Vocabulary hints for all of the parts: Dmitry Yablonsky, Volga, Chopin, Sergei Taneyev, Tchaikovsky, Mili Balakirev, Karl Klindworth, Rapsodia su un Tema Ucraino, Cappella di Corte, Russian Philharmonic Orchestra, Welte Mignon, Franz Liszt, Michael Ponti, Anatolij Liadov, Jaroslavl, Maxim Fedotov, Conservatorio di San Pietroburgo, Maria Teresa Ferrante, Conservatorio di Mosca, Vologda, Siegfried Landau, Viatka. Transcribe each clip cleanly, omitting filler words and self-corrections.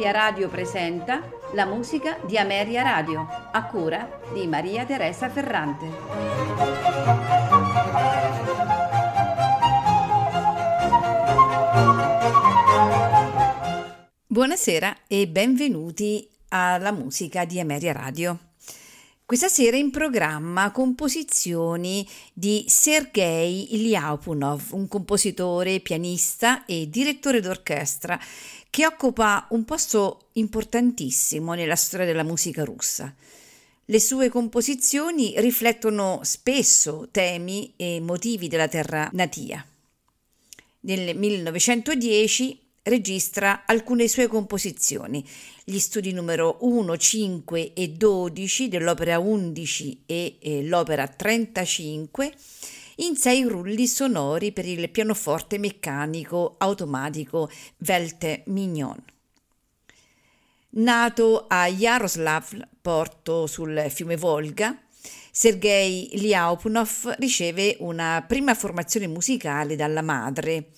Ameria Radio presenta la musica di Ameria Radio, a cura di Maria Teresa Ferrante. Buonasera e benvenuti alla musica di Ameria Radio. Questa sera in programma composizioni di Sergei Lyapunov, un compositore, pianista e direttore d'orchestra che occupa un posto importantissimo nella storia della musica russa. Le sue composizioni riflettono spesso temi e motivi della terra natia. Nel 1910 registra alcune sue composizioni, gli studi numero 1, 5 e 12 dell'opera 11 e l'opera 35 in 6 rulli sonori per il pianoforte meccanico automatico Welte Mignon. Nato a Jaroslavl, porto sul fiume Volga, Sergei Lyapunov riceve una prima formazione musicale dalla madre.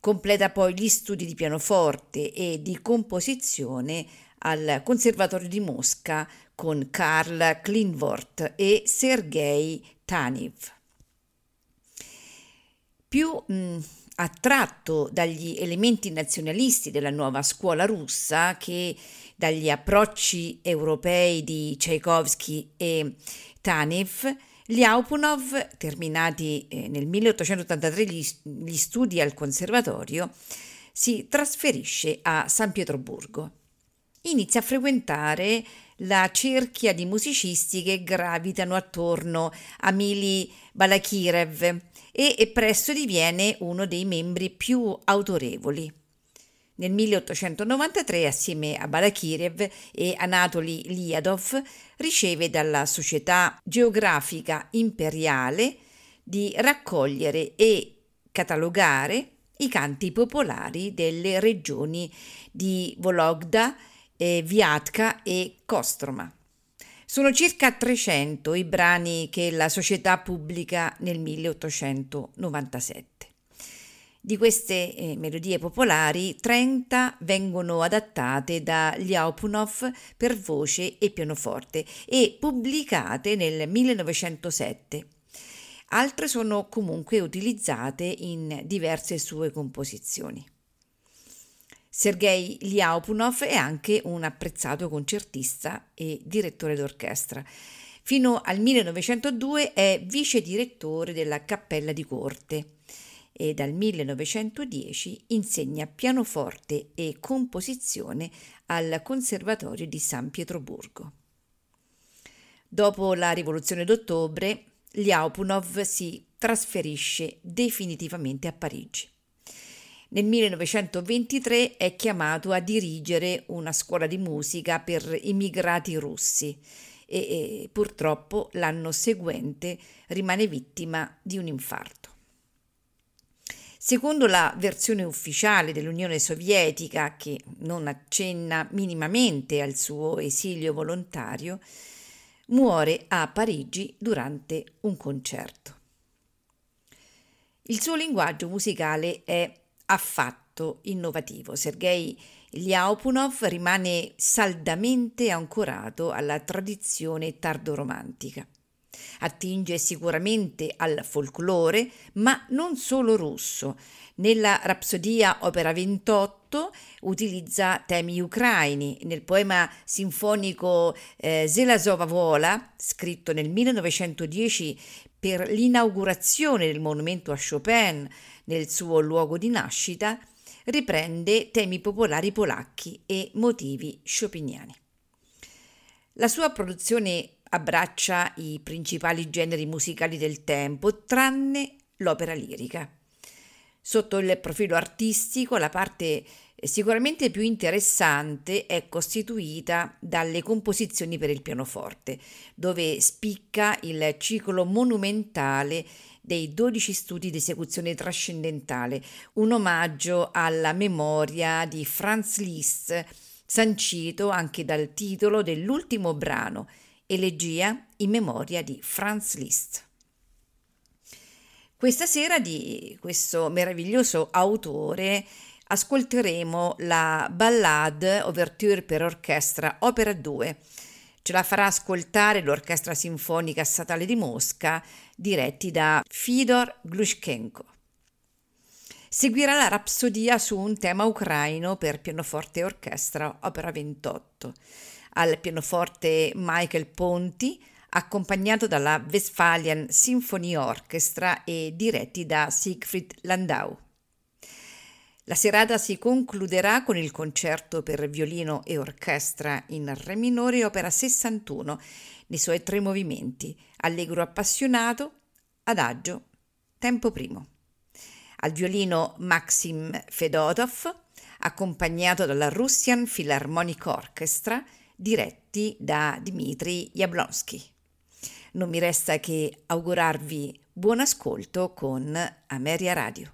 Completa poi gli studi di pianoforte e di composizione al Conservatorio di Mosca con Karl Klindworth e Sergei Taneyev. Più attratto dagli elementi nazionalisti della nuova scuola russa che dagli approcci europei di Tchaikovsky e Taneyev, Lyapunov, terminati nel 1883 gli studi al Conservatorio, si trasferisce a San Pietroburgo. Inizia a frequentare la cerchia di musicisti che gravitano attorno a Mili Balakirev e presto diviene uno dei membri più autorevoli. Nel 1893, assieme a Balakirev e Anatolij Liadov, riceve dalla Società Geografica Imperiale di raccogliere e catalogare i canti popolari delle regioni di Vologda, Viatka e Kostroma. Sono circa 300 i brani che la società pubblica nel 1897. Di queste melodie popolari, 30 vengono adattate da Lyapunov per voce e pianoforte e pubblicate nel 1907. Altre sono comunque utilizzate in diverse sue composizioni. Sergei Lyapunov è anche un apprezzato concertista e direttore d'orchestra. Fino al 1902 è vice direttore della Cappella di Corte e dal 1910 insegna pianoforte e composizione al Conservatorio di San Pietroburgo. Dopo la Rivoluzione d'Ottobre, Lyapunov si trasferisce definitivamente a Parigi. Nel 1923 è chiamato a dirigere una scuola di musica per immigrati russi e purtroppo l'anno seguente rimane vittima di un infarto. Secondo la versione ufficiale dell'Unione Sovietica, che non accenna minimamente al suo esilio volontario, muore a Parigi durante un concerto. Il suo linguaggio musicale è affatto innovativo. Sergei Lyapunov rimane saldamente ancorato alla tradizione tardoromantica. Attinge sicuramente al folklore, ma non solo russo. Nella Rapsodia opera 28 utilizza temi ucraini. Nel poema sinfonico Zelazova Vola, scritto nel 1910 per l'inaugurazione del monumento a Chopin nel suo luogo di nascita, riprende temi popolari polacchi e motivi chopiniani. La sua produzione abbraccia i principali generi musicali del tempo, tranne l'opera lirica. Sotto il profilo artistico, la parte sicuramente più interessante è costituita dalle composizioni per il pianoforte, dove spicca il ciclo monumentale dei 12 studi di esecuzione trascendentale, un omaggio alla memoria di Franz Liszt, sancito anche dal titolo dell'ultimo brano, Elegia in memoria di Franz Liszt. Questa sera di questo meraviglioso autore ascolteremo la Ballade Overture per orchestra, opera 2. Ce la farà ascoltare l'Orchestra Sinfonica Statale di Mosca, diretti da Fyodor Glushchenko. Seguirà la Rapsodia su un Tema Ucraino per pianoforte e orchestra, opera 28. Al pianoforte Michael Ponti, accompagnato dalla Westphalian Symphony Orchestra e diretti da Siegfried Landau. La serata si concluderà con il concerto per violino e orchestra in re minore, opera 61, nei suoi 3 movimenti: allegro appassionato, adagio, tempo primo. Al violino Maxim Fedotov, accompagnato dalla Russian Philharmonic Orchestra, diretti da Dmitry Yablonsky. Non mi resta che augurarvi buon ascolto con Ameria Radio.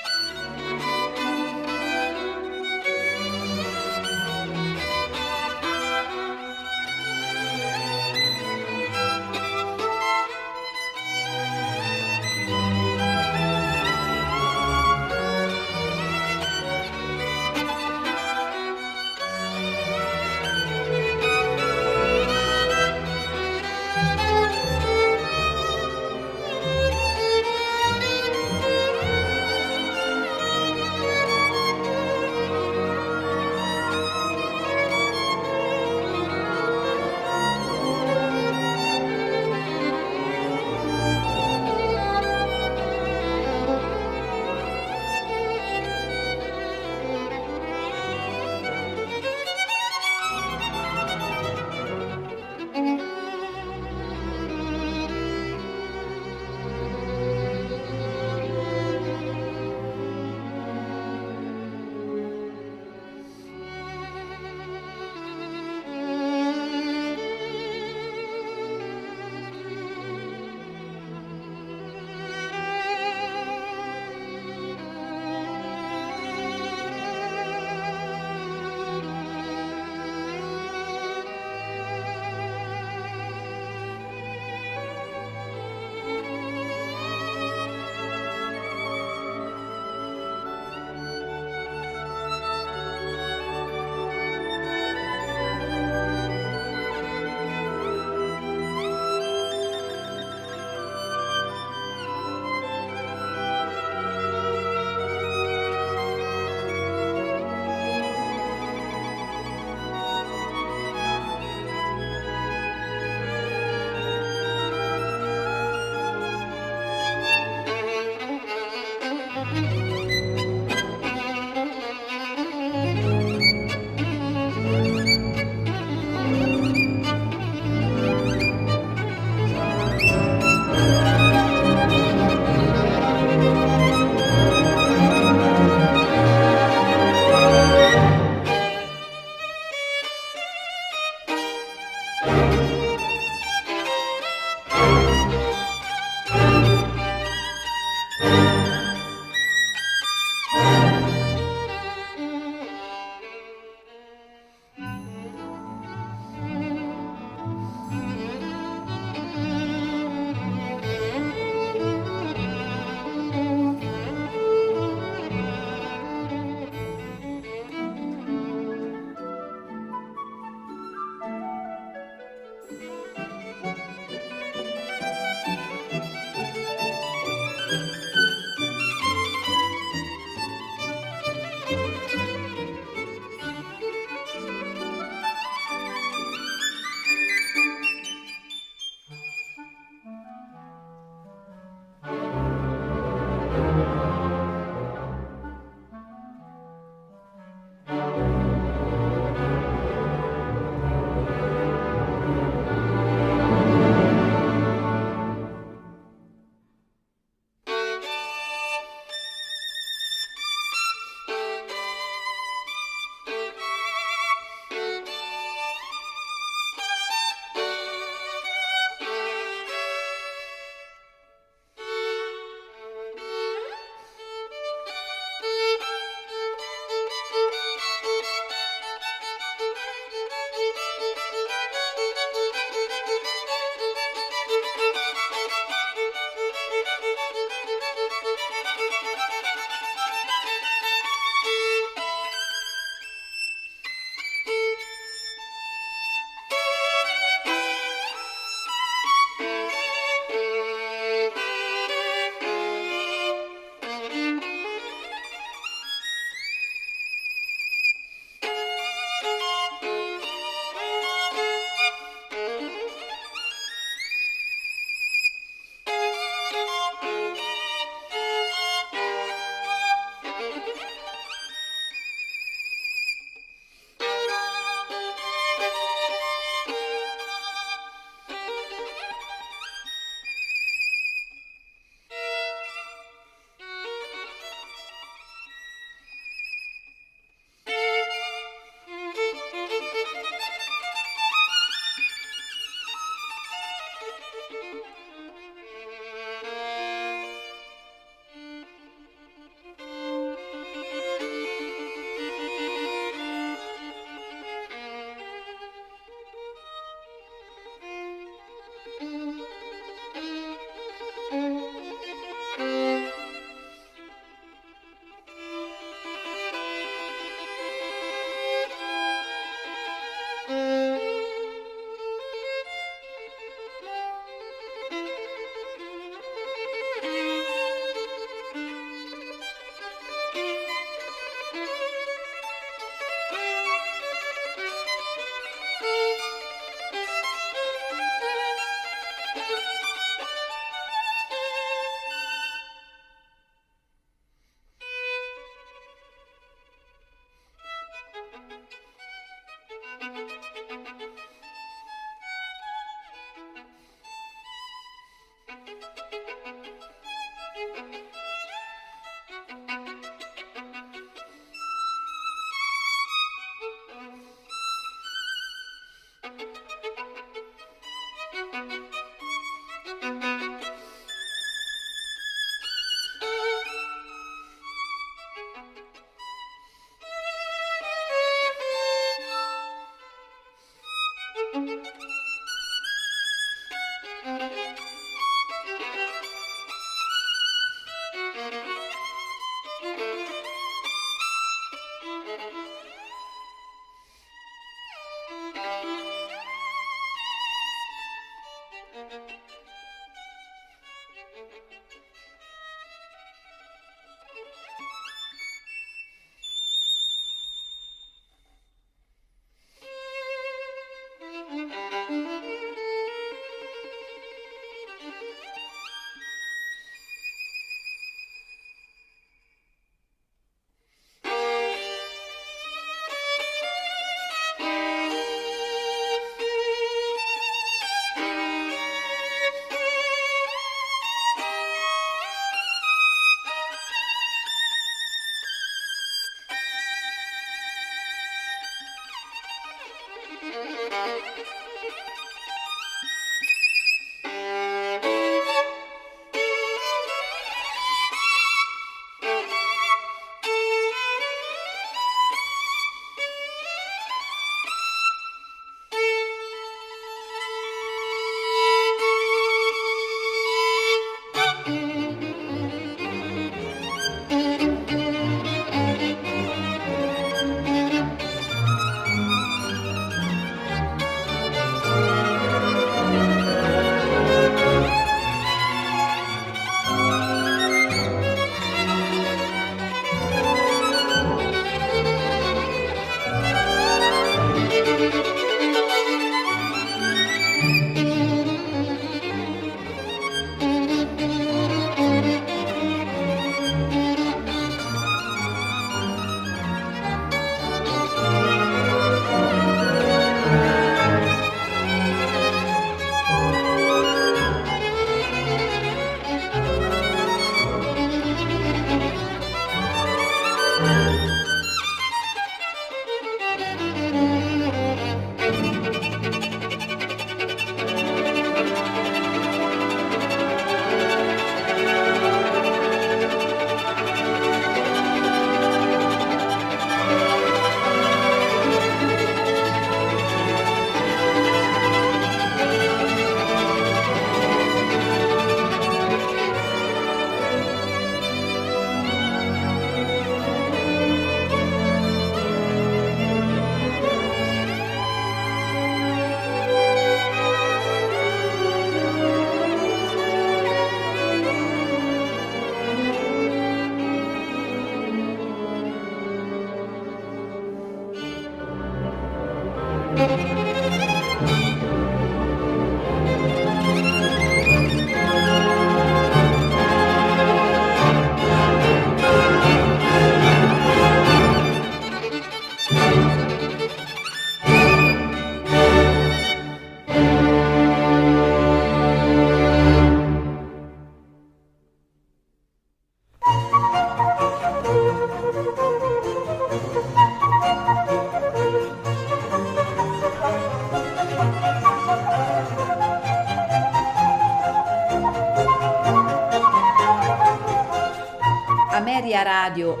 Ameria Radio